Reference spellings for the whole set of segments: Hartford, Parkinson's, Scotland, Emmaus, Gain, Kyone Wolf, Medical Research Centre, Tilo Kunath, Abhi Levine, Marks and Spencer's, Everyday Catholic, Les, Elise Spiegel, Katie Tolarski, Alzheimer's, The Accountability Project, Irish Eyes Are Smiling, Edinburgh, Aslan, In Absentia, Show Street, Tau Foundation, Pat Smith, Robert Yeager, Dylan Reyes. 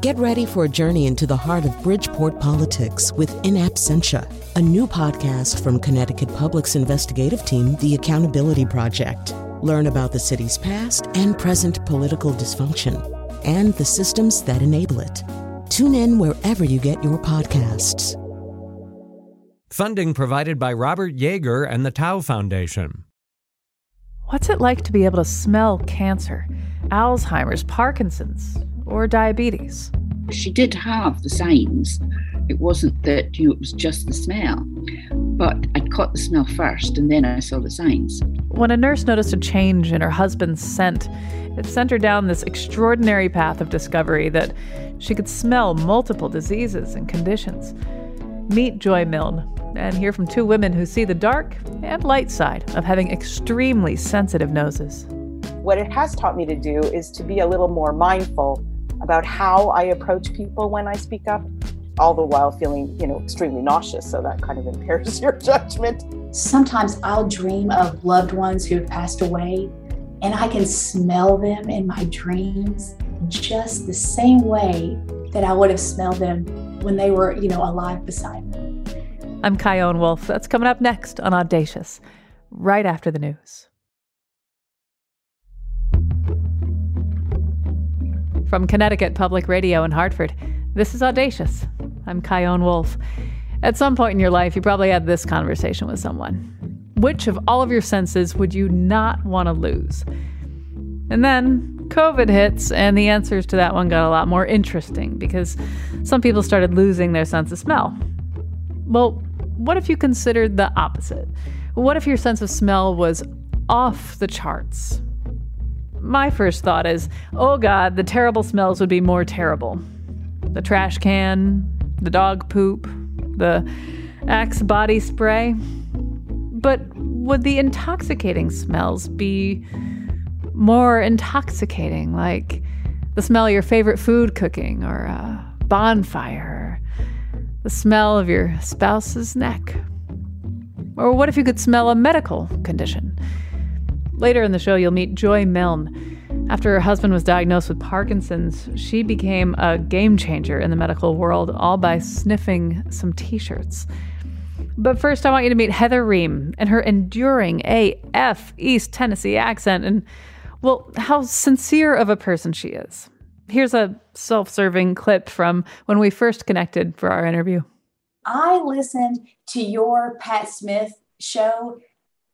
Get ready for a journey into the heart of Bridgeport politics with In Absentia, a new podcast from Connecticut Public's investigative team, The Accountability Project. Learn about the city's past and present political dysfunction and the systems that enable it. Tune in wherever you get your podcasts. Funding provided by Robert Yeager and the Tau Foundation. What's it like to be able to smell cancer, Alzheimer's, Parkinson's, or diabetes? She did have the signs. It wasn't that it was just the smell, but I caught the smell first and then I saw the signs. When a nurse noticed a change in her husband's scent, it sent her down this extraordinary path of discovery that she could smell multiple diseases and conditions. Meet Joy Milne and hear from two women who see the dark and light side of having extremely sensitive noses. What it has taught me to do is to be a little more mindful about how I approach people when I speak up, all the while feeling, extremely nauseous, so that kind of impairs your judgment. Sometimes I'll dream of loved ones who have passed away, and I can smell them in my dreams just the same way that I would have smelled them when they were, alive beside me. I'm Kyone Wolf. That's coming up next on Audacious, right after the news. From Connecticut Public Radio in Hartford, this is Audacious. I'm Kyone Wolf. At some point in your life, you probably had this conversation with someone. Which of all of your senses would you not want to lose? And then COVID hits, and the answers to that one got a lot more interesting because some people started losing their sense of smell. Well, what if you considered the opposite? What if your sense of smell was off the charts? My first thought is, oh God, the terrible smells would be more terrible. The trash can, the dog poop, the Axe body spray. But would the intoxicating smells be more intoxicating, like the smell of your favorite food cooking or a bonfire, the smell of your spouse's neck? Or what if you could smell a medical condition? Later in the show, you'll meet Joy Milne. After her husband was diagnosed with Parkinson's, she became a game changer in the medical world, all by sniffing some T-shirts. But first, I want you to meet Heather Reem and her enduring AF East Tennessee accent and, well, how sincere of a person she is. Here's a self-serving clip from when we first connected for our interview. I listened to your Pat Smith show.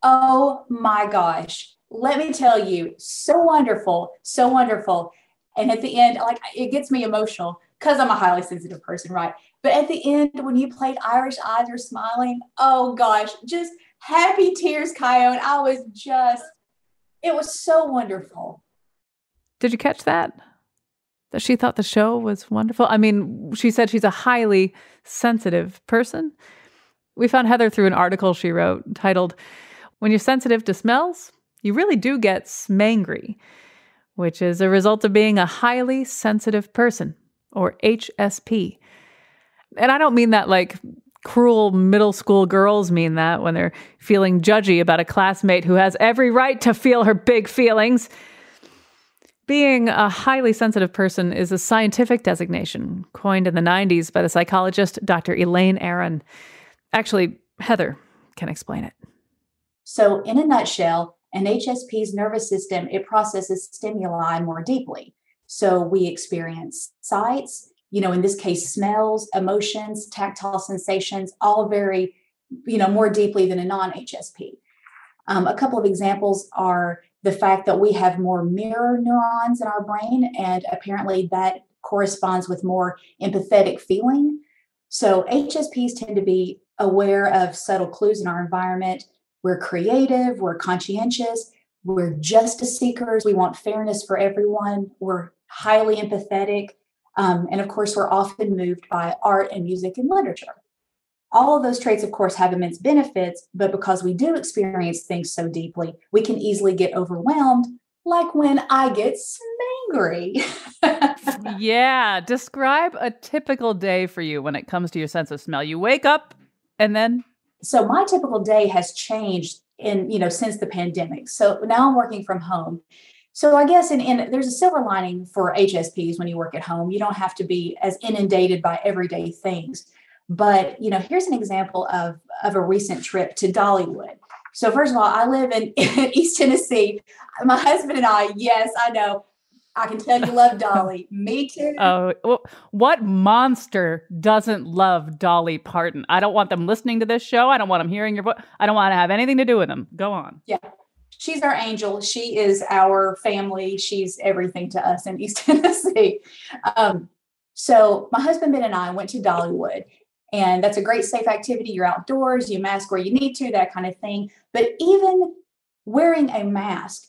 Oh my gosh. Let me tell you, so wonderful, so wonderful. And at the end, it gets me emotional because I'm a highly sensitive person, right? But at the end, when you played Irish Eyes Are Smiling, oh gosh, just happy tears, Kyone. It was so wonderful. Did you catch that? That she thought the show was wonderful. I mean, she said she's a highly sensitive person. We found Heather through an article she wrote titled, "When You're Sensitive to Smells, You Really Do Get Smangry," which is a result of being a highly sensitive person, or HSP. And I don't mean that like cruel middle school girls mean that when they're feeling judgy about a classmate who has every right to feel her big feelings. Being a highly sensitive person is a scientific designation coined in the 90s by the psychologist Dr. Elaine Aron. Actually, Heather can explain it. So in a nutshell, an HSP's nervous system, it processes stimuli more deeply. So we experience sights, in this case, smells, emotions, tactile sensations, all very, more deeply than a non-HSP. A couple of examples are the fact that we have more mirror neurons in our brain, and apparently that corresponds with more empathetic feeling. So HSPs tend to be aware of subtle clues in our environment. We're creative, we're conscientious, we're justice seekers, we want fairness for everyone, we're highly empathetic, and of course, we're often moved by art and music and literature. All of those traits, of course, have immense benefits, but because we do experience things so deeply, we can easily get overwhelmed, like when I get smangry. Yeah, describe a typical day for you when it comes to your sense of smell. You wake up and then? So my typical day has changed since the pandemic. So now I'm working from home. So I guess in there's a silver lining for HSPs when you work at home. You don't have to be as inundated by everyday things. But, you know, here's an example of a recent trip to Dollywood. So first of all, I live in East Tennessee. My husband and I, yes, I know. I can tell you love Dolly. Me too. Oh, what monster doesn't love Dolly Parton? I don't want them listening to this show. I don't want them hearing your voice. I don't want to have anything to do with them. Go on. Yeah. She's our angel. She is our family. She's everything to us in East Tennessee. So my husband, Ben, and I went to Dollywood. And that's a great safe activity. You're outdoors, you mask where you need to, that kind of thing. But even wearing a mask,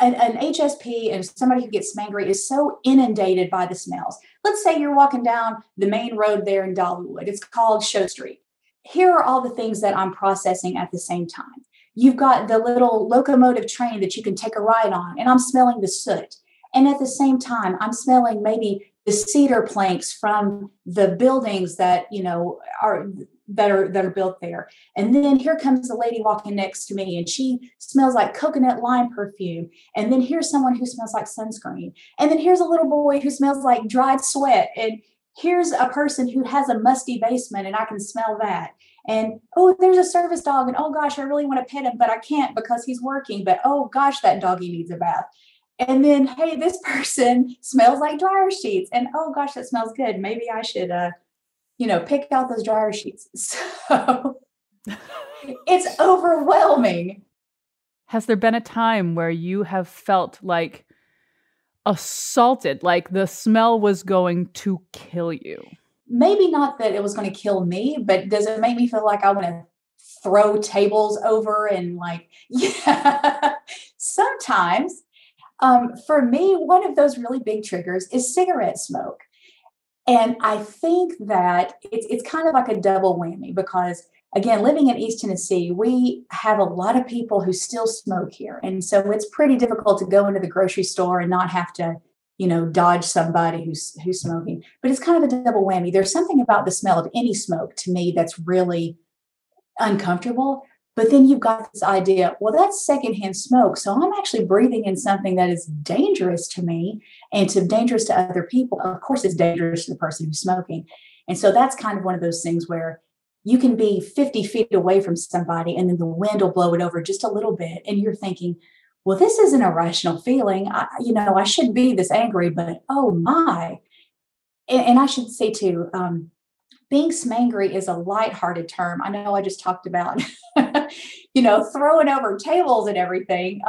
an HSP and somebody who gets smangry is so inundated by the smells. Let's say you're walking down the main road there in Dollywood. It's called Show Street. Here are all the things that I'm processing at the same time. You've got the little locomotive train that you can take a ride on, and I'm smelling the soot. And at the same time, I'm smelling maybe the cedar planks from the buildings that, you know, are built there. And then here comes the lady walking next to me, and she smells like coconut lime perfume. And then here's someone who smells like sunscreen. And then here's a little boy who smells like dried sweat. And here's a person who has a musty basement, and I can smell that. And, oh, there's a service dog. And, oh, gosh, I really want to pet him, but I can't because he's working. But, oh, gosh, that doggy needs a bath. And then, hey, this person smells like dryer sheets. And, oh, gosh, that smells good. Maybe I should, pick out those dryer sheets. So it's overwhelming. Has there been a time where you have felt like assaulted, like the smell was going to kill you? Maybe not that it was going to kill me, but does it make me feel like I want to throw tables over and like, yeah, sometimes. For me, one of those really big triggers is cigarette smoke. And I think that it's kind of like a double whammy because, again, living in East Tennessee, we have a lot of people who still smoke here. And so it's pretty difficult to go into the grocery store and not have to, dodge somebody who's smoking. But it's kind of a double whammy. There's something about the smell of any smoke to me that's really uncomfortable. But then you've got this idea, well, that's secondhand smoke. So I'm actually breathing in something that is dangerous to me and dangerous to other people. Of course, it's dangerous to the person who's smoking. And so that's kind of one of those things where you can be 50 feet away from somebody and then the wind will blow it over just a little bit. And you're thinking, well, this isn't a rational feeling. I shouldn't be this angry, but oh my. And I should say too, being smangry is a lighthearted term. I know I just talked about, throwing over tables and everything.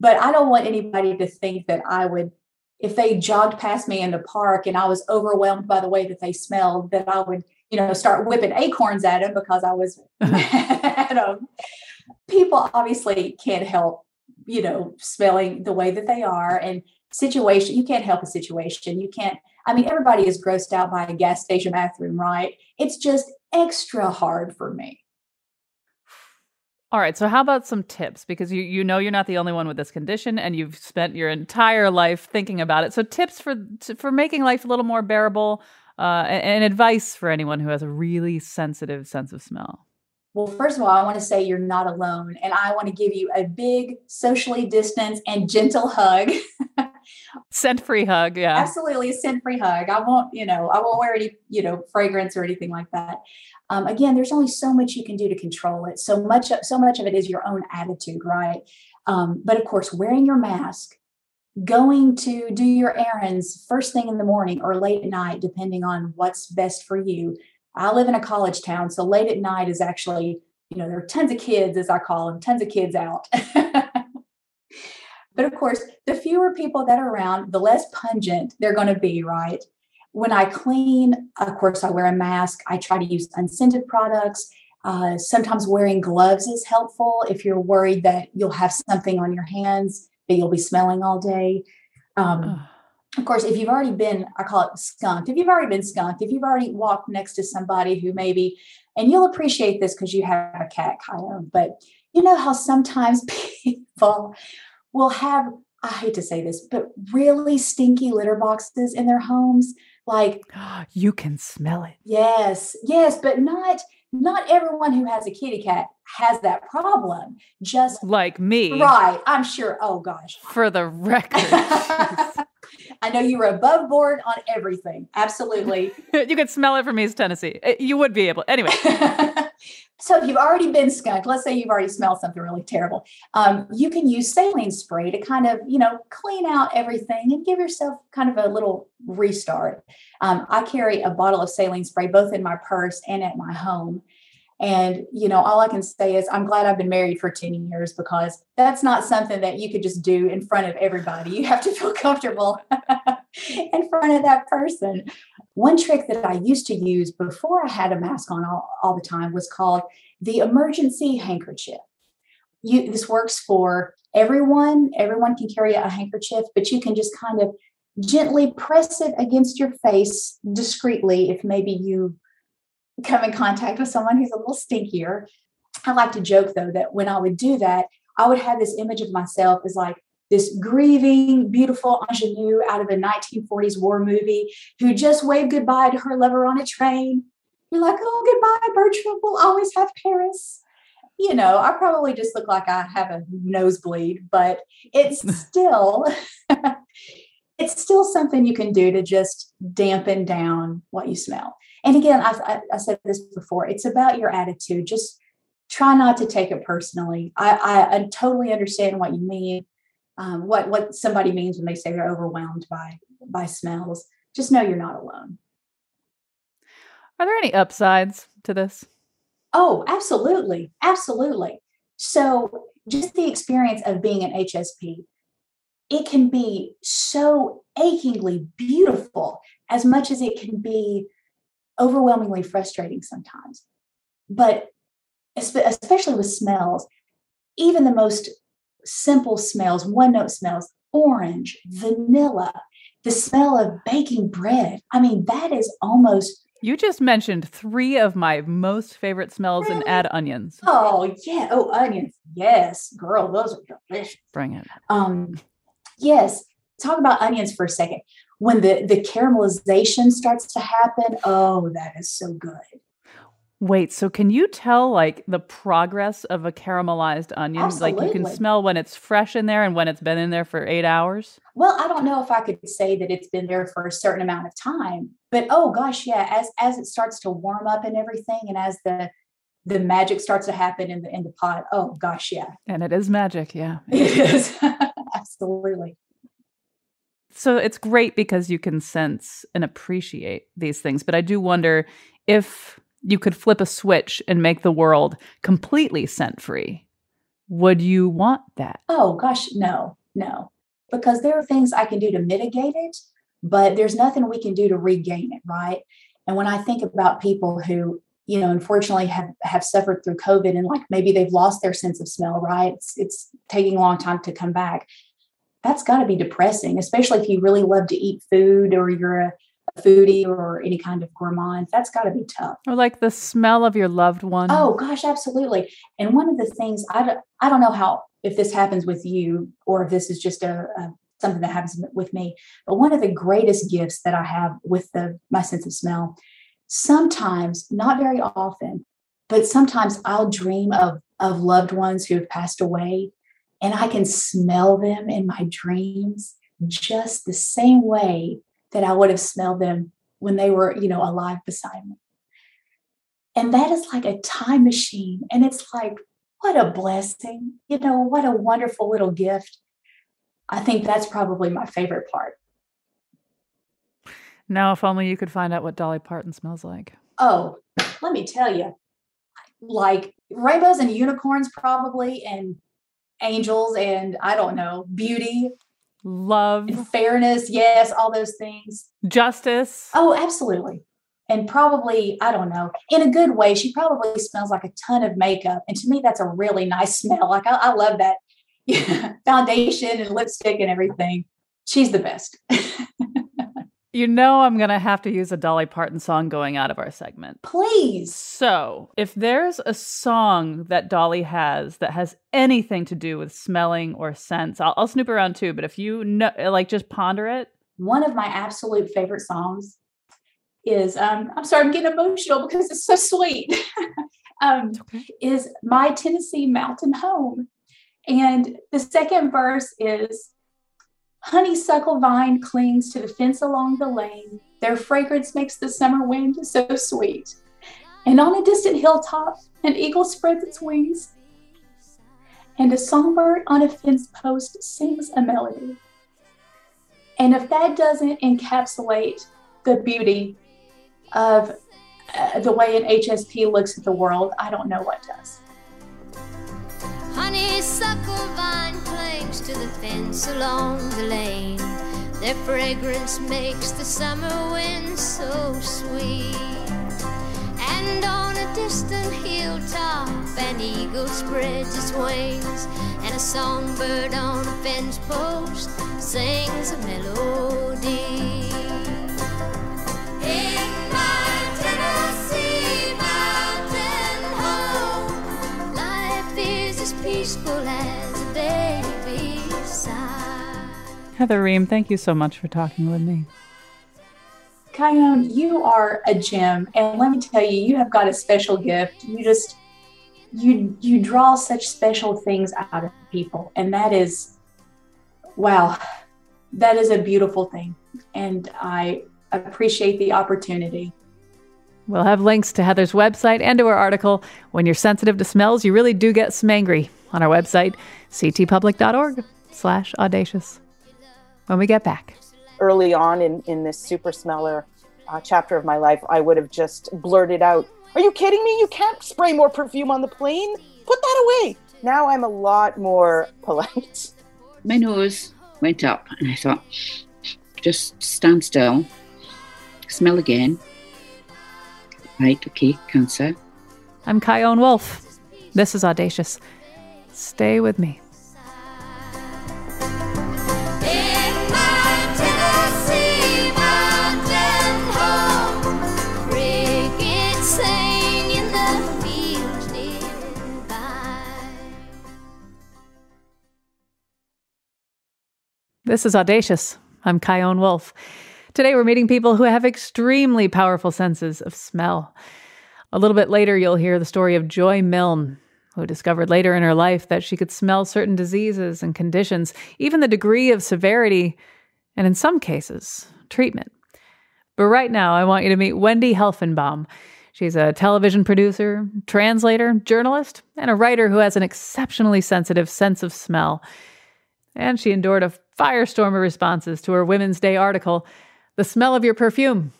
But I don't want anybody to think that I would, if they jogged past me in the park and I was overwhelmed by the way that they smelled, that I would, start whipping acorns at them because I was mad at them. People obviously can't help, smelling the way that they are. And situation, you can't help a situation. You can't, everybody is grossed out by a gas station bathroom, right? It's just extra hard for me. All right. So how about some tips? Because you're not the only one with this condition and you've spent your entire life thinking about it. So tips for making life a little more bearable and advice for anyone who has a really sensitive sense of smell. Well, first of all, I want to say you're not alone. And I want to give you a big socially distanced and gentle hug. Scent-free hug, yeah. Absolutely, a scent-free hug. I won't wear any, fragrance or anything like that. Again, there's only so much you can do to control it. So much of it is your own attitude, right? But of course, wearing your mask, going to do your errands first thing in the morning or late at night, depending on what's best for you. I live in a college town, so late at night is actually, there are tons of kids, as I call them, tons of kids out. But of course, the fewer people that are around, the less pungent they're going to be, right? When I clean, of course, I wear a mask. I try to use unscented products. Sometimes wearing gloves is helpful if you're worried that you'll have something on your hands that you'll be smelling all day. Of course, if you've already been, I call it skunked. If you've already been skunked, if you've already walked next to somebody who maybe, and you'll appreciate this because you have a cat, Kyone, but you know how sometimes people will have, I hate to say this, but really stinky litter boxes in their homes. Like, you can smell it. Yes, but not Not everyone who has a kitty cat has that problem. Just like me. Right. I'm sure. Oh, gosh. For the record. I know you were above board on everything. Absolutely. You could smell it from East Tennessee. You would be able. Anyway. So if you've already been skunked, let's say you've already smelled something really terrible. You can use saline spray to kind of, you know, clean out everything and give yourself kind of a little restart. I carry a bottle of saline spray, both in my purse and at my home. And, you know, all I can say is I'm glad I've been married for 10 years because that's not something that you could just do in front of everybody. You have to feel comfortable in front of that person. One trick that I used to use before I had a mask on all the time was called the emergency handkerchief. This works for everyone. Everyone can carry a handkerchief, but you can just kind of gently press it against your face discreetly if maybe you come in contact with someone who's a little stinkier. I like to joke, though, that when I would do that, I would have this image of myself as like this grieving, beautiful ingenue out of a 1940s war movie who just waved goodbye to her lover on a train. You're like, oh, goodbye, Bertram. We'll always have Paris. You know, I probably just look like I have a nosebleed, but it's still, it's still something you can do to just dampen down what you smell. And again, I said this before, it's about your attitude. Just try not to take it personally. I totally understand what you mean. What somebody means when they say they're overwhelmed by smells. Just know you're not alone. Are there any upsides to this? Oh, absolutely. Absolutely. So just the experience of being an HSP, it can be so achingly beautiful as much as it can be overwhelmingly frustrating sometimes. But especially with smells, even the most simple smells, one-note smells, orange, vanilla, the smell of baking bread. I mean, that is almost... You just mentioned three of my most favorite smells, really? And add onions. Oh, yeah. Oh, onions. Yes, girl, those are delicious. Bring it. Yes. Talk about onions for a second. When the caramelization starts to happen, oh, that is so good. Wait, so can you tell like the progress of a caramelized onion? Absolutely. Like you can smell when it's fresh in there and when it's been in there for 8 hours? Well, I don't know if I could say that it's been there for a certain amount of time, but oh gosh, yeah, as it starts to warm up and everything and as the magic starts to happen in the pot, oh gosh, yeah. And it is magic, yeah. It is. Absolutely. So it's great because you can sense and appreciate these things, but I do wonder if you could flip a switch and make the world completely scent-free. Would you want that? Oh, gosh, no. Because there are things I can do to mitigate it, but there's nothing we can do to regain it, right? And when I think about people who, you know, unfortunately have suffered through COVID and like maybe they've lost their sense of smell, right? It's taking a long time to come back. That's got to be depressing, especially if you really love to eat food or you're a foodie or any kind of gourmand. That's got to be tough. Or like the smell of your loved one. Oh gosh, absolutely. And one of the things, I don't know how, if this happens with you or if this is just something that happens with me, but one of the greatest gifts that I have with my sense of smell, sometimes, not very often, but sometimes I'll dream of loved ones who have passed away and I can smell them in my dreams just the same way that I would have smelled them when they were, you know, alive beside me. And that is like a time machine. And it's like, what a blessing, you know, what a wonderful little gift. I think that's probably my favorite part. Now, if only you could find out what Dolly Parton smells like. Oh, let me tell you, like rainbows and unicorns probably, and angels, and I don't know, beauty. Love. And fairness. Yes. All those things. Justice. Oh, absolutely. And probably, I don't know, in a good way, she probably smells like a ton of makeup. And to me, that's a really nice smell. Like I love that foundation and lipstick and everything. She's the best. You know, I'm going to have to use a Dolly Parton song going out of our segment. Please. So if there's a song that Dolly has that has anything to do with smelling or scents, I'll snoop around too. But if you know, like, just ponder it. One of my absolute favorite songs is, I'm sorry, I'm getting emotional because it's so sweet, is my Tennessee mountain home. And the second verse is, honeysuckle vine clings to the fence along the lane. Their fragrance makes the summer wind so sweet. And on a distant hilltop, an eagle spreads its wings. And a songbird on a fence post sings a melody. And if that doesn't encapsulate the beauty of the way an HSP looks at the world, I don't know what does. Honeysuckle vine clings to the fence along the lane. Their fragrance makes the summer wind so sweet. And on a distant hilltop, an eagle spreads its wings, and a songbird on a fence post sings a melody. Heather Reem, thank you so much for talking with me. Kyone, you are a gem. And let me tell you, you have got a special gift. You just, you draw such special things out of people. And that is, wow, that is a beautiful thing. And I appreciate the opportunity. We'll have links to Heather's website and to her article, When You're Sensitive to Smells, You Really Do Get Smangry, on our website, ctpublic.org/audacious. When we get back. Early on in this super smeller chapter of my life, I would have just blurted out, are you kidding me? You can't spray more perfume on the plane. Put that away. Now I'm a lot more polite. My nose went up and I thought, just stand still, smell again. Right, okay, cancer. I'm Kyone Wolf. This is Audacious. Stay with me. This is Audacious. I'm Kyone Wolf. Today we're meeting people who have extremely powerful senses of smell. A little bit later you'll hear the story of Joy Milne, who discovered later in her life that she could smell certain diseases and conditions, even the degree of severity, and in some cases, treatment. But right now I want you to meet Wendy Helfenbaum. She's a television producer, translator, journalist, and a writer who has an exceptionally sensitive sense of smell. And she endured a firestorm of responses to her Women's Day article, The Smell of Your Perfume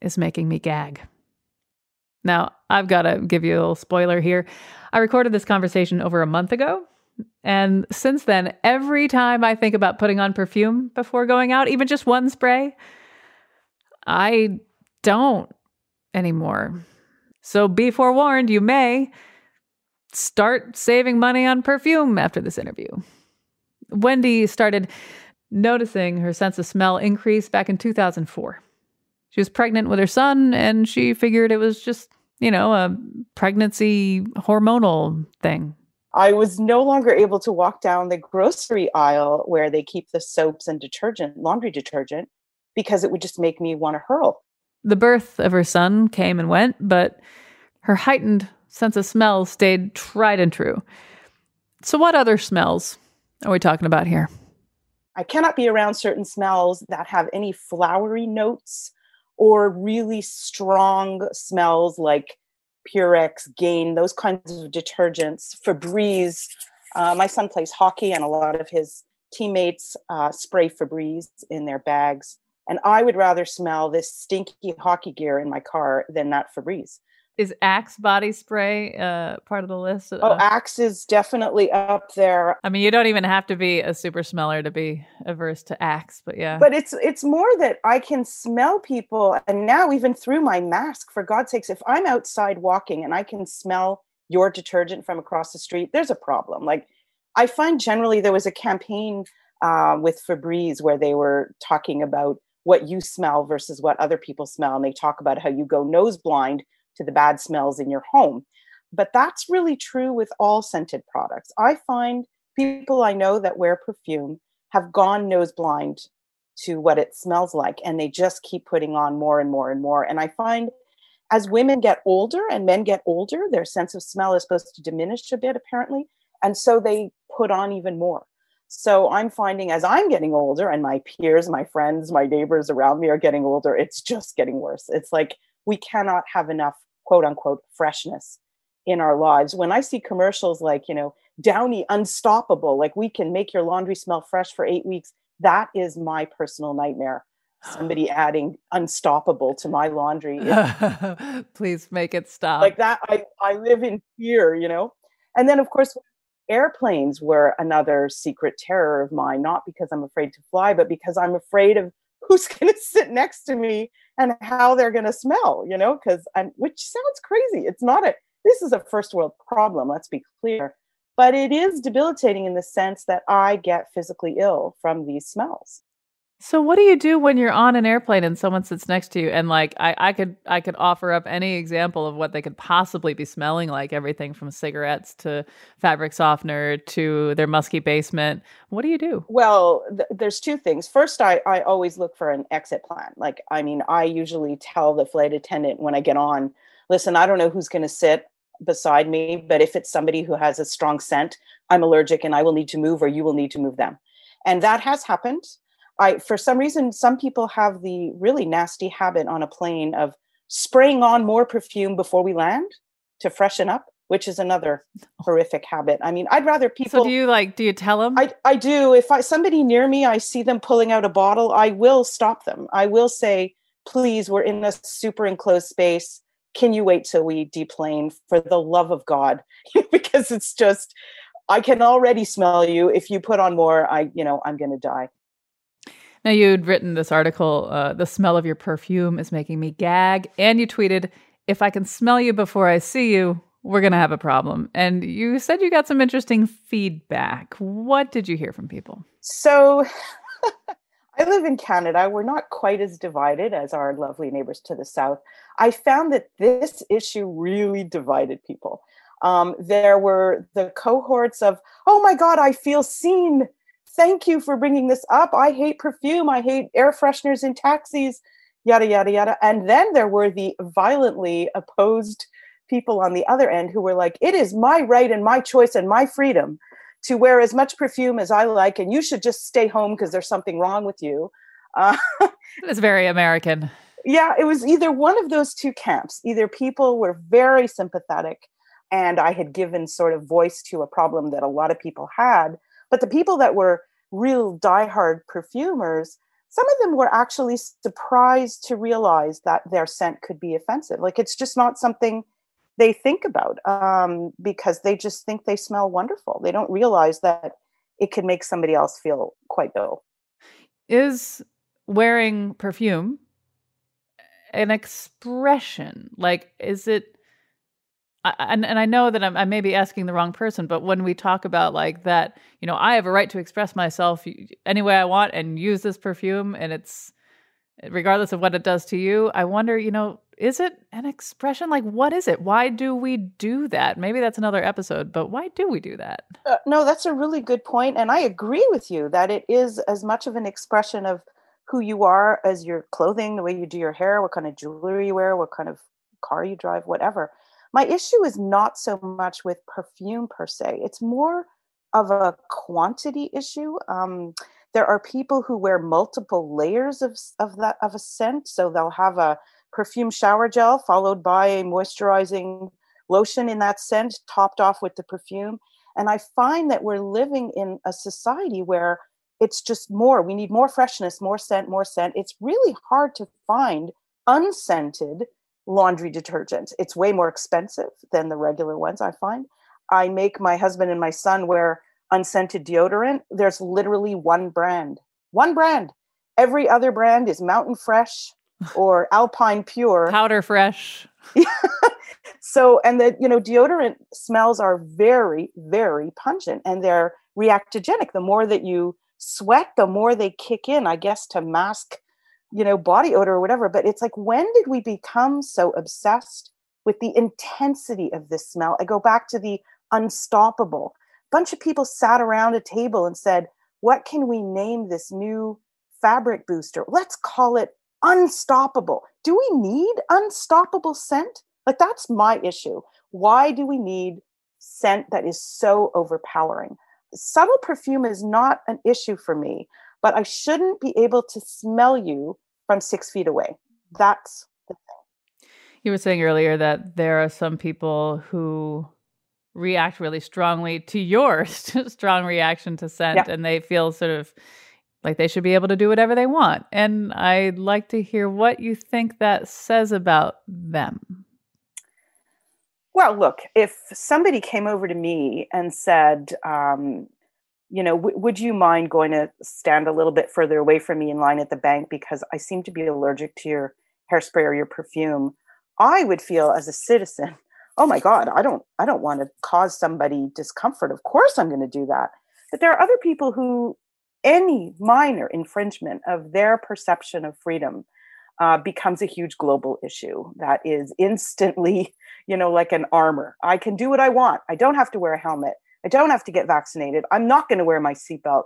is Making Me Gag. Now, I've got to give you a little spoiler here. I recorded this conversation over a month ago, and since then, every time I think about putting on perfume before going out, even just one spray, I don't anymore. So be forewarned, you may start saving money on perfume after this interview. Wendy started noticing her sense of smell increase back in 2004. She was pregnant with her son, and she figured it was just, you know, a pregnancy hormonal thing. I was no longer able to walk down the grocery aisle where they keep the soaps and detergent, laundry detergent, because it would just make me want to hurl. The birth of her son came and went, but her heightened sense of smell stayed tried and true. So what other smells are we talking about here? I cannot be around certain smells that have any flowery notes or really strong smells like Purex, Gain, those kinds of detergents, Febreze. My son plays hockey and a lot of his teammates spray Febreze in their bags. And I would rather smell this stinky hockey gear in my car than that Febreze. Is Axe body spray part of the list? Oh, Axe is definitely up there. I mean, you don't even have to be a super smeller to be averse to Axe, but yeah. But it's more that I can smell people, and now even through my mask, for God's sakes, if I'm outside walking and I can smell your detergent from across the street, there's a problem. Like, I find generally there was a campaign with Febreze where they were talking about what you smell versus what other people smell, and they talk about how you go nose blind to the bad smells in your home. But that's really true with all scented products. I find people I know that wear perfume have gone nose blind to what it smells like. And they just keep putting on more and more and more. And I find as women get older and men get older, their sense of smell is supposed to diminish a bit, apparently. And so they put on even more. So I'm finding as I'm getting older and my peers, my friends, my neighbors around me are getting older, it's just getting worse. It's like we cannot have enough, quote unquote, freshness in our lives. When I see commercials like, you know, Downy Unstoppable, like we can make your laundry smell fresh for 8 weeks. That is my personal nightmare. Somebody adding Unstoppable to my laundry. Please make it stop. Like that, I live in fear, you know? And then of course, airplanes were another secret terror of mine, not because I'm afraid to fly, but because I'm afraid of who's going to sit next to me and how they're going to smell, you know, which sounds crazy. It's not this is a first world problem, let's be clear, but it is debilitating in the sense that I get physically ill from these smells. So what do you do when you're on an airplane and someone sits next to you? And like, I could offer up any example of what they could possibly be smelling like, everything from cigarettes to fabric softener to their musky basement. What do you do? Well, there's two things. First, I always look for an exit plan. Like, I mean, I usually tell the flight attendant when I get on, listen, I don't know who's going to sit beside me, but if it's somebody who has a strong scent, I'm allergic and I will need to move or you will need to move them. And that has happened. For some reason, some people have the really nasty habit on a plane of spraying on more perfume before we land to freshen up, which is another horrific habit. I mean, I'd rather people... So do you tell them? I do. If somebody near me, I see them pulling out a bottle, I will stop them. I will say, please, we're in a super enclosed space. Can you wait till we deplane, for the love of God? Because it's just, I can already smell you. If you put on more, I'm going to die. Now, you'd written this article, The Smell of Your Perfume is Making Me Gag, and you tweeted, if I can smell you before I see you, we're going to have a problem. And you said you got some interesting feedback. What did you hear from people? So I live in Canada. We're not quite as divided as our lovely neighbors to the south. I found that this issue really divided people. There were the cohorts of, oh my God, I feel seen. Thank you for bringing this up. I hate perfume. I hate air fresheners in taxis, yada, yada, yada. And then there were the violently opposed people on the other end who were like, it is my right and my choice and my freedom to wear as much perfume as I like, and you should just stay home because there's something wrong with you. It's very American. Yeah, it was either one of those two camps. Either people were very sympathetic, and I had given sort of voice to a problem that a lot of people had. But the people that were real diehard perfumers, some of them were actually surprised to realize that their scent could be offensive. Like, it's just not something they think about because they just think they smell wonderful. They don't realize that it can make somebody else feel quite ill. Is wearing perfume an expression? Like, is it... And I know that I may be asking the wrong person, but when we talk about like that, you know, I have a right to express myself any way I want and use this perfume, and it's regardless of what it does to you, I wonder, you know, is it an expression? Like, what is it? Why do we do that? Maybe that's another episode, but why do we do that? No, that's a really good point. And I agree with you that it is as much of an expression of who you are as your clothing, the way you do your hair, what kind of jewelry you wear, what kind of car you drive, whatever. My issue is not so much with perfume per se. It's more of a quantity issue. There are people who wear multiple layers of a scent. So they'll have a perfume shower gel followed by a moisturizing lotion in that scent, topped off with the perfume. And I find that we're living in a society where it's just more. We need more freshness, more scent, more scent. It's really hard to find unscented laundry detergent. It's way more expensive than the regular ones, I find. I make my husband and my son wear unscented deodorant. There's literally one brand. Every other brand is Mountain Fresh or Alpine Pure. Powder Fresh. So, and the, you know, deodorant smells are very, very pungent, and they're reactogenic. The more that you sweat, the more they kick in, I guess, to mask, you know, body odor or whatever. But it's like, when did we become so obsessed with the intensity of this smell? I go back to the Unstoppable. A bunch of people sat around a table and said, what can we name this new fabric booster. Let's call it unstoppable. Do we need unstoppable scent? Like, that's my issue. Why do we need scent that is so overpowering? Subtle perfume is not an issue for me, but I shouldn't be able to smell you from 6 feet away. That's the thing. You were saying earlier that there are some people who react really strongly to your strong reaction to scent, yeah, and they feel sort of like they should be able to do whatever they want. And I'd like to hear what you think that says about them. Well, look, if somebody came over to me and said, would you mind going to stand a little bit further away from me in line at the bank because I seem to be allergic to your hairspray or your perfume, I would feel as a citizen, oh my God, I don't want to cause somebody discomfort. Of course I'm going to do that. But there are other people who any minor infringement of their perception of freedom becomes a huge global issue that is instantly, like an armor. I can do what I want. I don't have to wear a helmet. I don't have to get vaccinated. I'm not going to wear my seatbelt.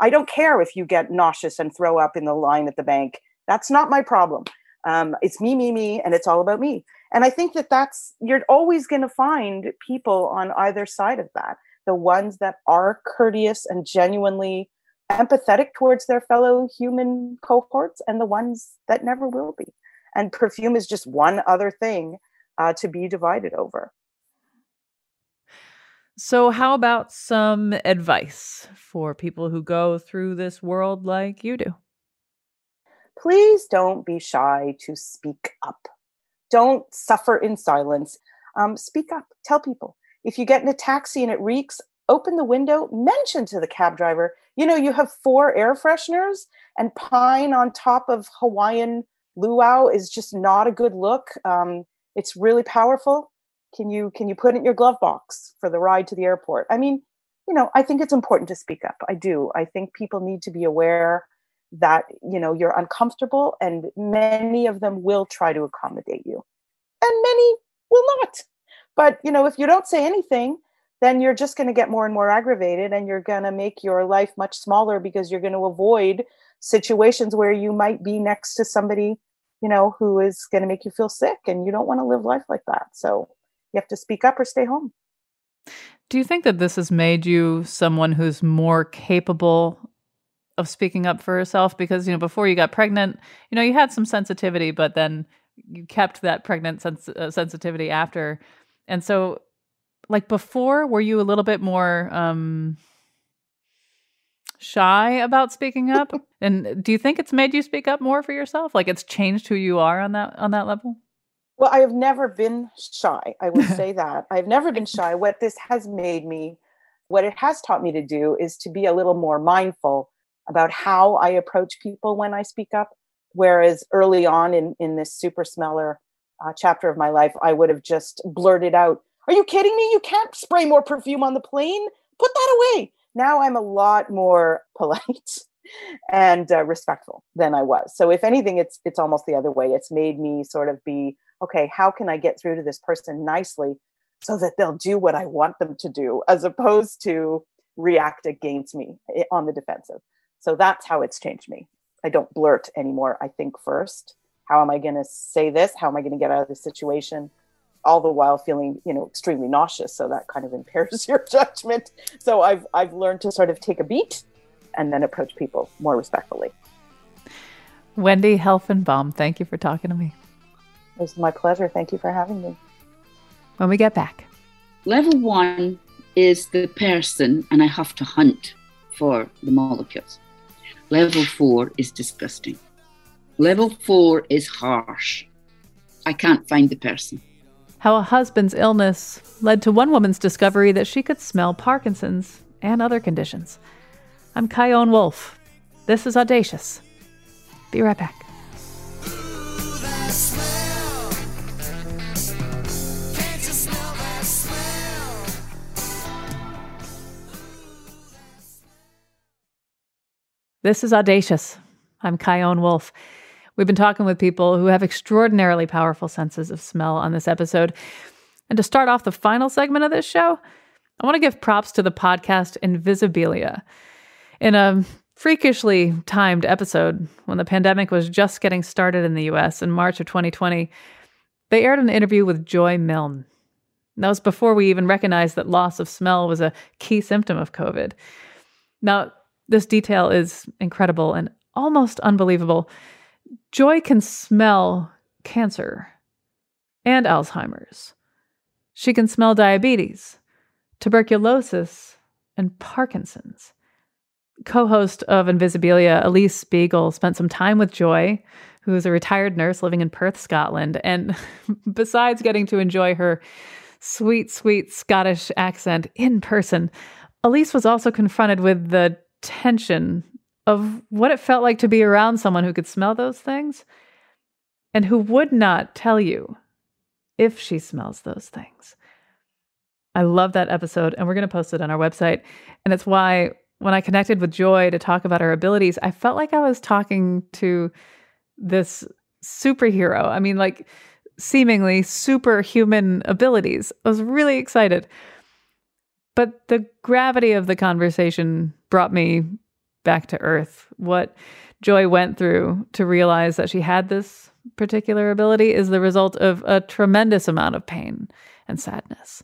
I don't care if you get nauseous and throw up in the line at the bank. That's not my problem. It's me, and it's all about me. And I think that's, you're always going to find people on either side of that. The ones that are courteous and genuinely empathetic towards their fellow human cohorts and the ones that never will be. And perfume is just one other thing to be divided over. So how about some advice for people who go through this world like you do? Please don't be shy to speak up. Don't suffer in silence. Speak up. Tell people. If you get in a taxi and it reeks, open the window, mention to the cab driver, you have 4 air fresheners and pine on top of Hawaiian luau is just not a good look. It's really powerful. Can you put it in your glove box for the ride to the airport? I mean, I think it's important to speak up. I do. I think people need to be aware that, you're uncomfortable and many of them will try to accommodate you and many will not. But, if you don't say anything, then you're just going to get more and more aggravated and you're going to make your life much smaller because you're going to avoid situations where you might be next to somebody, who is going to make you feel sick and you don't want to live life like that. So you have to speak up or stay home. Do you think that this has made you someone who's more capable of speaking up for herself? Because, before you got pregnant, you had some sensitivity, but then you kept that pregnant sensitivity after. And so, like before, were you a little bit more shy about speaking up? And do you think it's made you speak up more for yourself? Like it's changed who you are on that level? Well, I have never been shy. I will say that. I've never been shy. What it has taught me to do is to be a little more mindful about how I approach people when I speak up. Whereas early on in this super smeller chapter of my life, I would have just blurted out, "Are you kidding me? You can't spray more perfume on the plane. Put that away." Now I'm a lot more polite and respectful than I was. So if anything, it's almost the other way. It's made me sort of be, okay, how can I get through to this person nicely so that they'll do what I want them to do, as opposed to react against me on the defensive. So that's how it's changed me. I don't blurt anymore. I think first, how am I going to say this? How am I going to get out of this situation? All the while feeling, extremely nauseous. So that kind of impairs your judgment. So I've learned to sort of take a beat and then approach people more respectfully. Wendy Helfenbaum, thank you for talking to me. It was my pleasure. Thank you for having me. When we get back. Level 1 is the person, and I have to hunt for the molecules. Level 4 is disgusting. Level 4 is harsh. I can't find the person. How a husband's illness led to one woman's discovery that she could smell Parkinson's and other conditions. I'm Kyone Wolf. This is Audacious. Be right back. This is Audacious. I'm Kyone Wolf. We've been talking with people who have extraordinarily powerful senses of smell on this episode. And to start off the final segment of this show, I want to give props to the podcast Invisibilia. In a freakishly timed episode when the pandemic was just getting started in the U.S. in March of 2020, they aired an interview with Joy Milne. That was before we even recognized that loss of smell was a key symptom of COVID. Now, this detail is incredible and almost unbelievable. Joy can smell cancer and Alzheimer's. She can smell diabetes, tuberculosis, and Parkinson's. Co-host of Invisibilia, Elise Spiegel, spent some time with Joy, who is a retired nurse living in Perth, Scotland. And besides getting to enjoy her sweet, sweet Scottish accent in person, Elise was also confronted with the tension of what it felt like to be around someone who could smell those things and who would not tell you if she smells those things. I love that episode, and we're going to post it on our website. And it's why when I connected with Joy to talk about her abilities, I felt like I was talking to this superhero. I mean, like, seemingly superhuman abilities. I was really excited. But the gravity of the conversation brought me back to earth. What Joy went through to realize that she had this particular ability is the result of a tremendous amount of pain and sadness.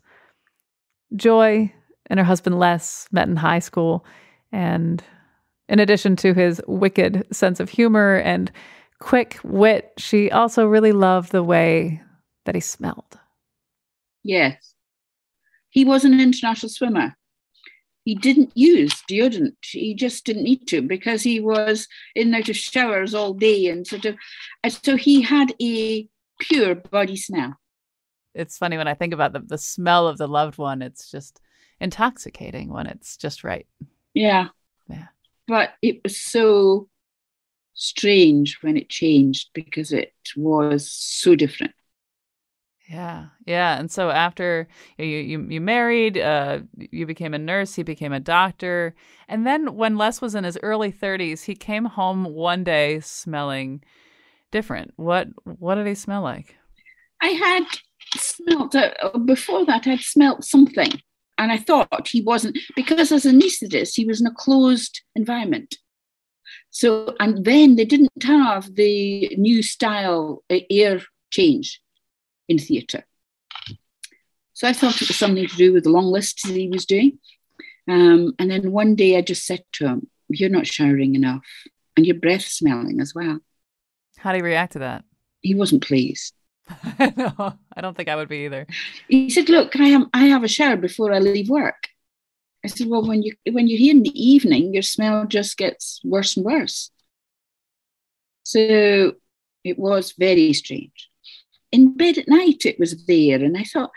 Joy and her husband Les met in high school, and in addition to his wicked sense of humor and quick wit, she also really loved the way that he smelled. Yes. He was an international swimmer. He didn't use deodorant. He just didn't need to because he was in and out of showers all day and sort of. And so he had a pure body smell. It's funny when I think about the smell of the loved one. It's just intoxicating when it's just right. Yeah. Yeah. But it was so strange when it changed because it was so different. Yeah. Yeah. And so after you married, you became a nurse, he became a doctor. And then when Les was in his early 30s, he came home one day smelling different. What did he smell like? I had smelt, before that, I'd smelt something. And I thought he wasn't, because as an anaesthetist, he was in a closed environment. So, and then they didn't have the new style air change in theatre. So I thought it was something to do with the long lists that he was doing. And then one day I just said to him, "You're not showering enough and your breath smelling as well." How did he react to that? He wasn't pleased. No, I don't think I would be either. He said, "Look, I have a shower before I leave work." I said, "Well, when you're here in the evening, your smell just gets worse and worse." So it was very strange. In bed at night, it was there. And I thought,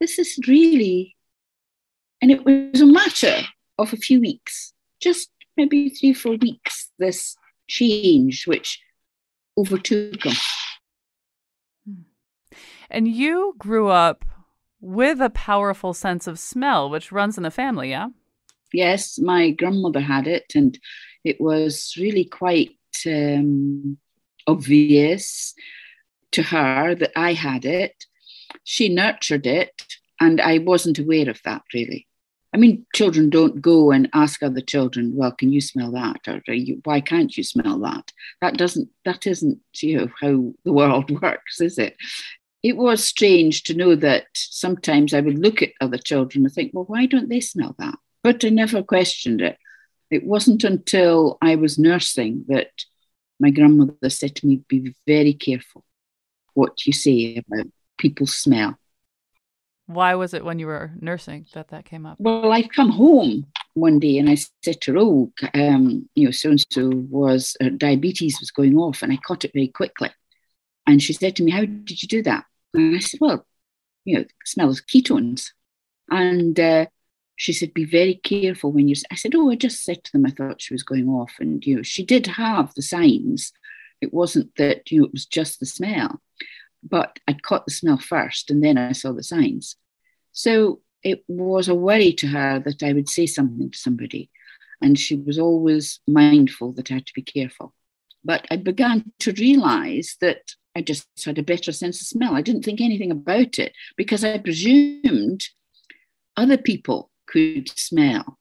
this is really, and it was a matter of a few weeks, just maybe 3-4 weeks, this change, which overtook him. And you grew up with a powerful sense of smell, which runs in the family, yeah? Yes, my grandmother had it, and it was really quite obvious to her that I had it. She nurtured it, and I wasn't aware of that, really. I mean, children don't go and ask other children, "Well, can you smell that?" Or "Why can't you smell that?" That isn't, you know, how the world works, is it? It was strange to know that sometimes I would look at other children and think, well, why don't they smell that? But I never questioned it. It wasn't until I was nursing that my grandmother said to me, "Be very careful what you say about people's smell." Why was it when you were nursing that came up? Well, I'd come home one day and I said to her, "Oh, so-and-so was, diabetes was going off," and I caught it very quickly. And she said to me, "How did you do that?" And I said, "Well, the smell is ketones." And she said, "Be very careful when you." I said, "Oh, I just said to them I thought she was going off." And, she did have the signs. It wasn't that, it was just the smell. But I'd caught the smell first, and then I saw the signs. So it was a worry to her that I would say something to somebody. And she was always mindful that I had to be careful. But I began to realise that I just had a better sense of smell. I didn't think anything about it because I presumed other people could smell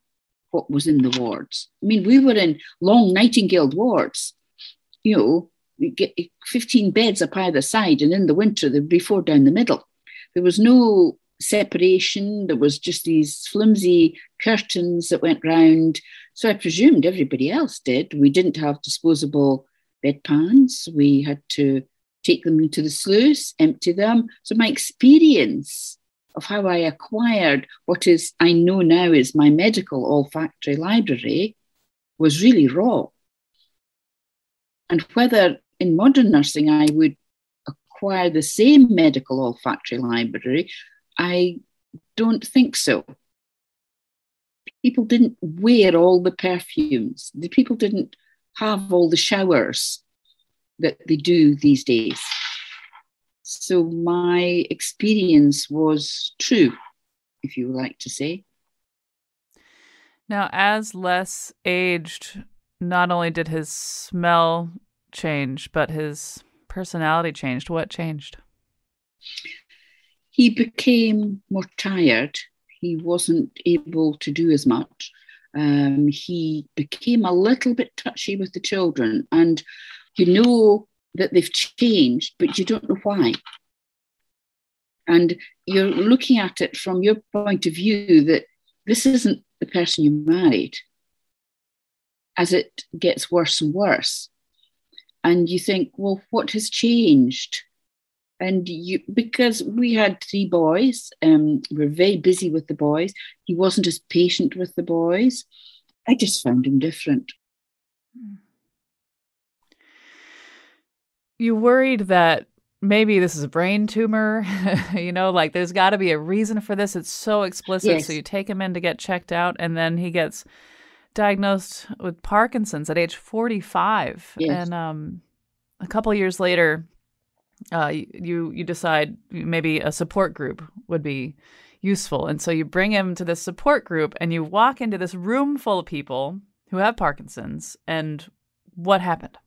what was in the wards. I mean, we were in long nightingale wards, you know, we get 15 beds up either side, and in the winter there'd be 4 down the middle. There was no separation. There was just these flimsy curtains that went round. So I presumed everybody else did. We didn't have disposable bedpans. We had to take them into the sluice, empty them. So my experience of how I acquired what is I know now is my medical olfactory library was really raw. And whether in modern nursing I would acquire the same medical olfactory library, I don't think so. People didn't wear all the perfumes. The people didn't have all the showers that they do these days. So my experience was true, if you like to say. Now, as Les aged, not only did his smell change, but his personality changed. What changed? He became more tired. He wasn't able to do as much. He became a little bit touchy with the children. And you know that they've changed, but you don't know why. And you're looking at it from your point of view that this isn't the person you married. As it gets worse and worse. And you think, well, what has changed? And you, because we had 3 boys, we were very busy with the boys. He wasn't as patient with the boys. I just found him different. You worried that maybe this is a brain tumor, you know, like there's got to be a reason for this. It's so explicit. Yes. So you take him in to get checked out, and then he gets diagnosed with Parkinson's at age 45. Yes. And a couple of years later, you decide maybe a support group would be useful. And so you bring him to this support group and you walk into this room full of people who have Parkinson's. And what happened?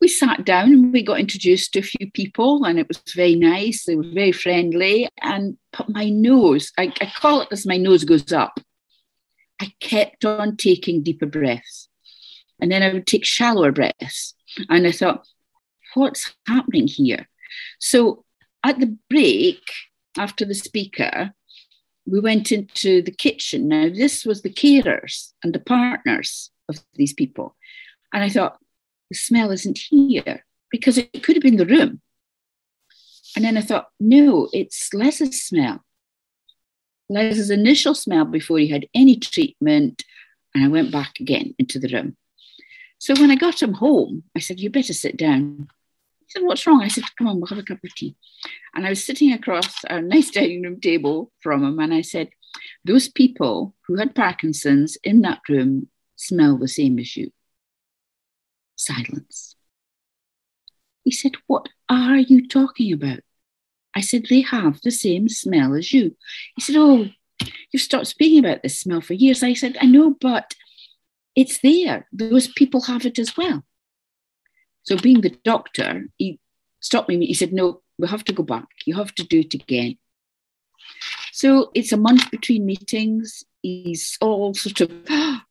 We sat down and we got introduced to a few people, and it was very nice. They were very friendly. And but my nose, I call it as my nose goes up. I kept on taking deeper breaths, and then I would take shallower breaths. And I thought, what's happening here? So at the break, after the speaker, we went into the kitchen. Now, this was the carers and the partners of these people. And I thought, the smell isn't here, because it could have been the room. And then I thought, no, it's Les's smell. Les's initial smell before he had any treatment. And I went back again into the room. So when I got him home, I said, you better sit down. He said, what's wrong? I said, come on, we'll have a cup of tea. And I was sitting across our nice dining room table from him. And I said, those people who had Parkinson's in that room smell the same as you. Silence. He said, what are you talking about? I said, they have the same smell as you. He said, oh, you've stopped speaking about this smell for years. I said, I know, but it's there. Those people have it as well. So being the doctor, he stopped me. He said, no, we have to go back. You have to do it again. So it's a month between meetings. He's all sort of,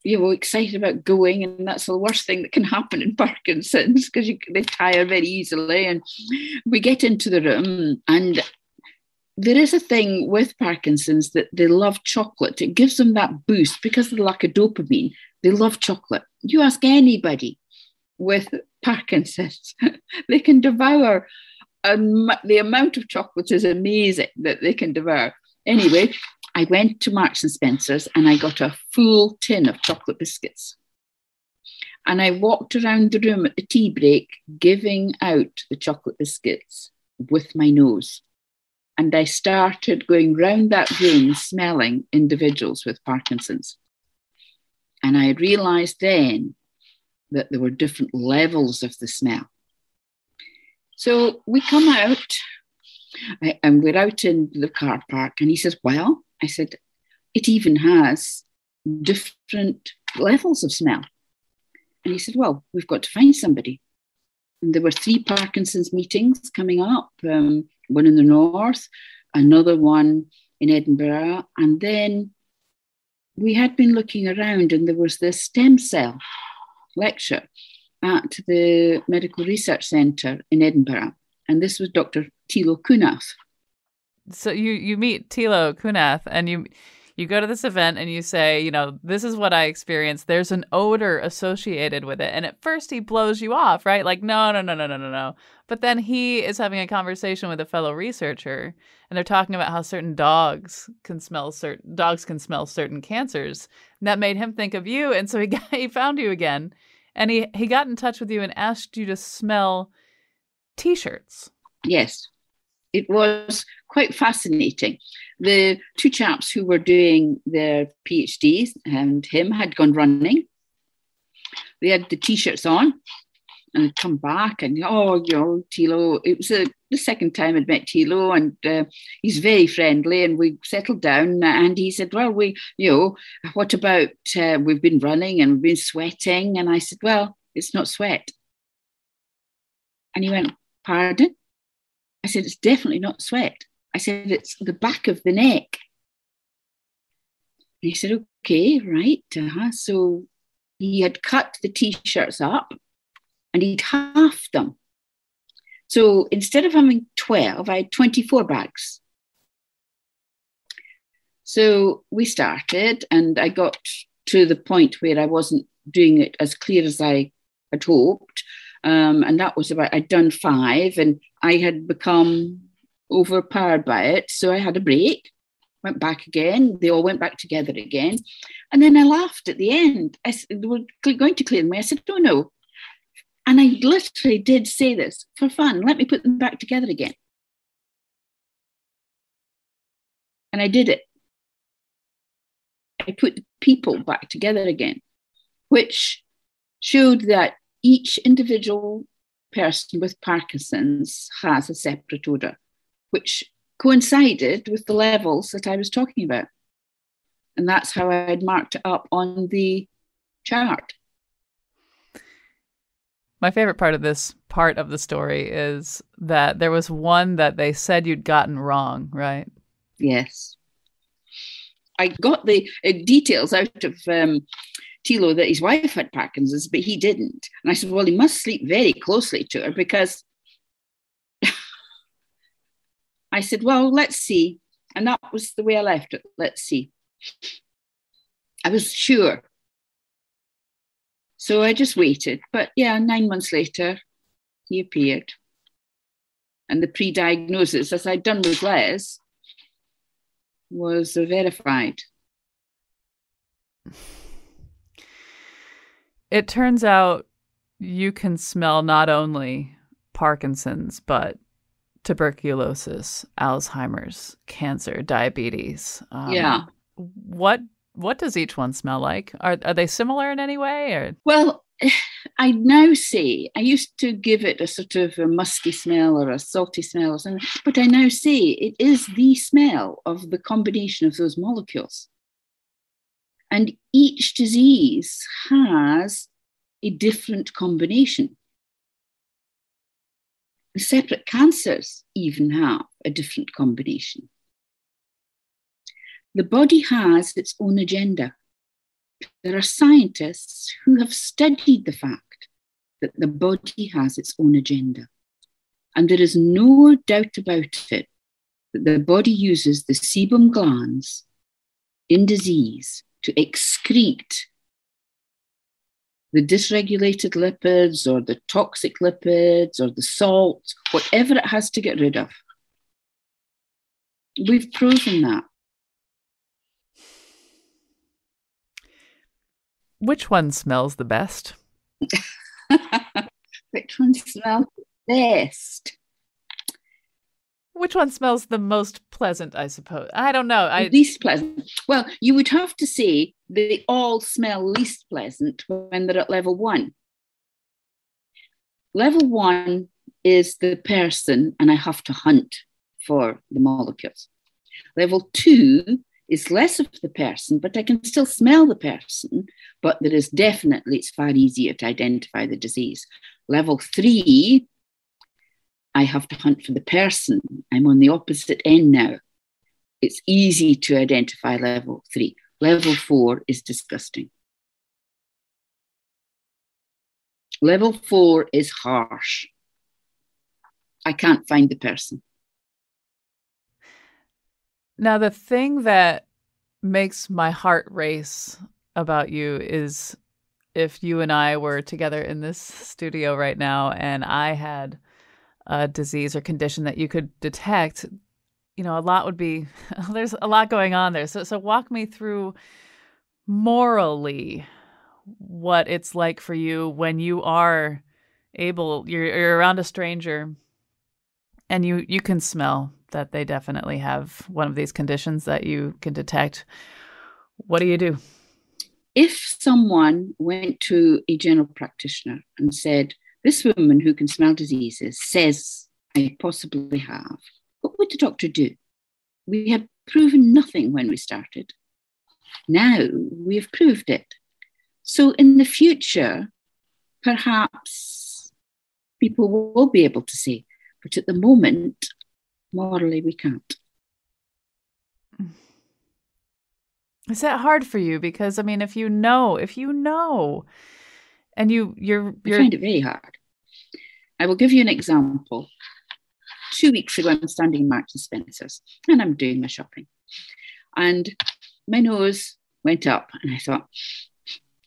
you know, excited about going. And that's the worst thing that can happen in Parkinson's, because they tire very easily. And we get into the room, and there is a thing with Parkinson's that they love chocolate. It gives them that boost because of the lack of dopamine. They love chocolate. You ask anybody with Parkinson's, they can devour. The amount of chocolate is amazing that they can devour. Anyway, I went to Marks and Spencer's and I got a full tin of chocolate biscuits. And I walked around the room at the tea break, giving out the chocolate biscuits with my nose. And I started going round that room smelling individuals with Parkinson's. And I realized then that there were different levels of the smell. So we come out and we're out in the car park. And he says, well, I said, it even has different levels of smell. And he said, well, we've got to find somebody. And there were 3 Parkinson's meetings coming up. One in the north, another one in Edinburgh, and then we had been looking around, and there was this stem cell lecture at the Medical Research Centre in Edinburgh. And this was Dr. Tilo Kunath. So you meet Tilo Kunath, and you go to this event and you say, you know, this is what I experienced. There's an odor associated with it. And at first he blows you off, right? Like, no. But then he is having a conversation with a fellow researcher, and they're talking about how certain dogs can smell certain cancers. And that made him think of you. And so he found you again, and he got in touch with you and asked you to smell T-shirts. Yes. It was quite fascinating. The two chaps who were doing their PhDs and him had gone running. They had the T-shirts on and had come back, and, Tilo. It was the second time I'd met Tilo, and he's very friendly, and we settled down, and he said, well, what about we've been running and we've been sweating? And I said, well, it's not sweat. And he went, pardon? I said, it's definitely not sweat. I said, it's the back of the neck. And he said, okay, right. So he had cut the T-shirts up, and he'd halved them. So instead of having 12, I had 24 bags. So we started, and I got to the point where I wasn't doing it as clear as I had hoped. And that was about, I'd done 5, and I had become overpowered by it. So I had a break, went back again. They all went back together again. And then I laughed at the end. I said, they were going to clear me. I said, oh, no. And I literally did say this for fun. Let me put them back together again. And I did it. I put the people back together again, which showed that each individual person with Parkinson's has a separate odour, which coincided with the levels that I was talking about. And that's how I had marked it up on the chart. My favorite part of the story is that there was one that they said you'd gotten wrong, right? Yes. I got the details out of Tilo that his wife had Parkinson's, but he didn't. And I said, well, he must sleep very closely to her, because I said, well, let's see. And that was the way I left it. Let's see. I was sure. So I just waited. But 9 months later, he appeared. And the pre-diagnosis, as I'd done with Les, was verified. It turns out you can smell not only Parkinson's, but tuberculosis, Alzheimer's, cancer, diabetes. What does each one smell like? Are they similar in any way? Or? Well, I now say, I used to give it a sort of a musky smell or a salty smell or something, but I now say it is the smell of the combination of those molecules. And each disease has a different combination. The separate cancers even have a different combination. The body has its own agenda. There are scientists who have studied the fact that the body has its own agenda. And there is no doubt about it that the body uses the sebum glands in disease to excrete the dysregulated lipids or the toxic lipids or the salt, whatever it has to get rid of. We've proven that. Which one smells the best? Which one smells the best? Which one smells the most pleasant, I suppose? I don't know. Least pleasant. Well, you would have to say they all smell least pleasant when they're at level 1. Level 1 is the person, and I have to hunt for the molecules. Level 2 is less of the person, but I can still smell the person, but there is definitely, it's far easier to identify the disease. Level 3, I have to hunt for the person. I'm on the opposite end now. It's easy to identify level 3. Level 4 is disgusting. Level 4 is harsh. I can't find the person. Now, the thing that makes my heart race about you is if you and I were together in this studio right now and I had a disease or condition that you could detect, you know, a lot would be, there's a lot going on there. So walk me through morally what it's like for you when you are able, you're around a stranger and you can smell that they definitely have one of these conditions that you can detect. What do you do? If someone went to a general practitioner and said, this woman who can smell diseases says I possibly have, what would the doctor do? We had proven nothing when we started. Now we have proved it. So in the future, perhaps people will be able to say, but at the moment, morally, we can't. Is that hard for you? Because I mean, if you know, and I find it very hard. I will give you an example. 2 weeks ago, I'm standing in Marks and Spencer's, and I'm doing my shopping, and my nose went up, and I thought,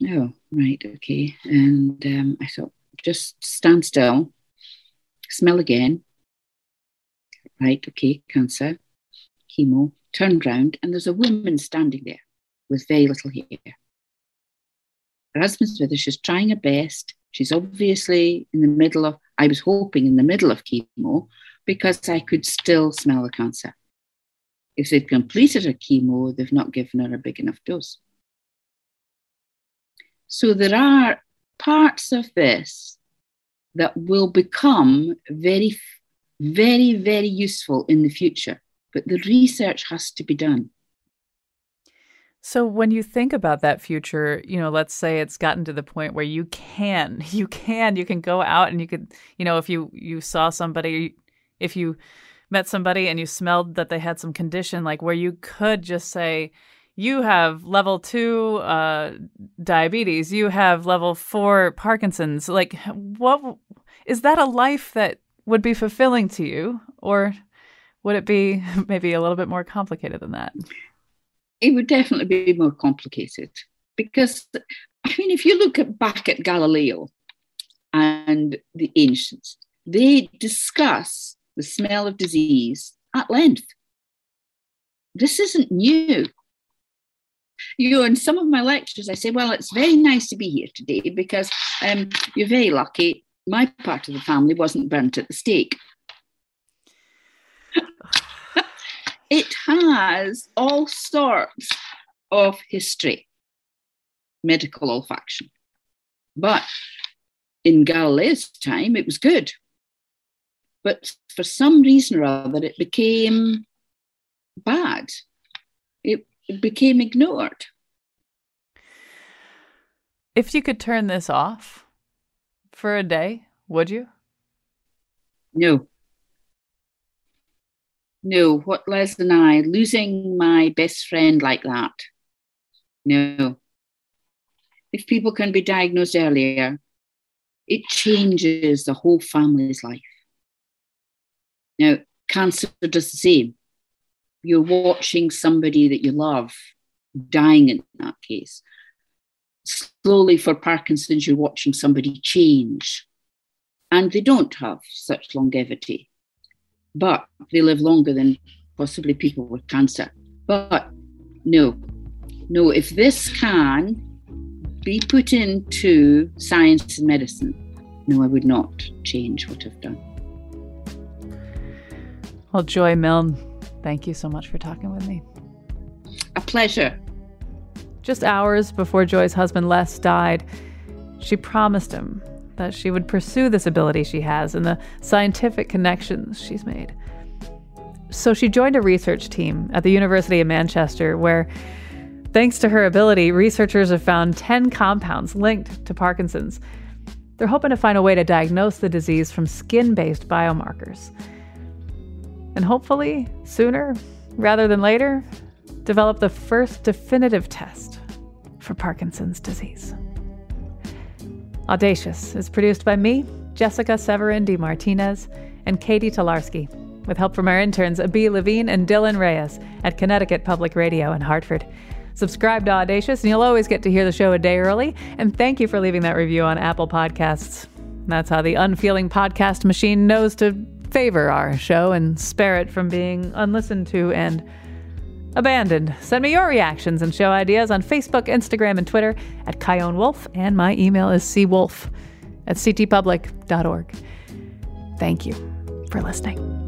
oh, right, okay, and I thought, just stand still, smell again. Right, okay, cancer, chemo, turned round, and there's a woman standing there with very little hair. Her husband's with her, she's trying her best. She's obviously I was hoping in the middle of chemo, because I could still smell the cancer. If they've completed her chemo, they've not given her a big enough dose. So there are parts of this that will become very very, very useful in the future, but the research has to be done. So when you think about that future, you know, let's say it's gotten to the point where you can go out and you could, you know, if you saw somebody, if you met somebody and you smelled that they had some condition, like where you could just say, you have level 2 diabetes, you have level 4 Parkinson's, like what is that a life that would be fulfilling to you, or would it be maybe a little bit more complicated than that? It would definitely be more complicated because, I mean, if you look back at Galileo and the ancients, they discuss the smell of disease at length. This isn't new. You know, in some of my lectures, I say, well, it's very nice to be here today because you're very lucky. My part of the family wasn't burnt at the stake. It has all sorts of history, medical olfaction. But in Galileo's time, it was good. But for some reason or other, it became bad. It became ignored. If you could turn this off for a day, would you? No. What, Les and I, losing my best friend like that? No. If people can be diagnosed earlier, it changes the whole family's life. Now, cancer does the same. You're watching somebody that you love dying in that case. Slowly for Parkinson's, you're watching somebody change. And they don't have such longevity. But they live longer than possibly people with cancer. But no, if this can be put into science and medicine, no, I would not change what I've done. Well, Joy Milne, thank you so much for talking with me. A pleasure. Just hours before Joy's husband, Les, died, she promised him that she would pursue this ability she has and the scientific connections she's made. So she joined a research team at the University of Manchester where, thanks to her ability, researchers have found 10 compounds linked to Parkinson's. They're hoping to find a way to diagnose the disease from skin-based biomarkers. And hopefully, sooner rather than later, developed the first definitive test for Parkinson's disease. Audacious is produced by me, Jessica Severin DeMartinez, and Katie Tolarski, with help from our interns Abhi Levine and Dylan Reyes at Connecticut Public Radio in Hartford. Subscribe to Audacious, and you'll always get to hear the show a day early. And thank you for leaving that review on Apple Podcasts. That's how the unfeeling podcast machine knows to favor our show and spare it from being unlistened to and abandoned. Send me your reactions and show ideas on Facebook, Instagram, and Twitter at Kyone Wolf, and my email is cwolf@ctpublic.org. Thank you for listening.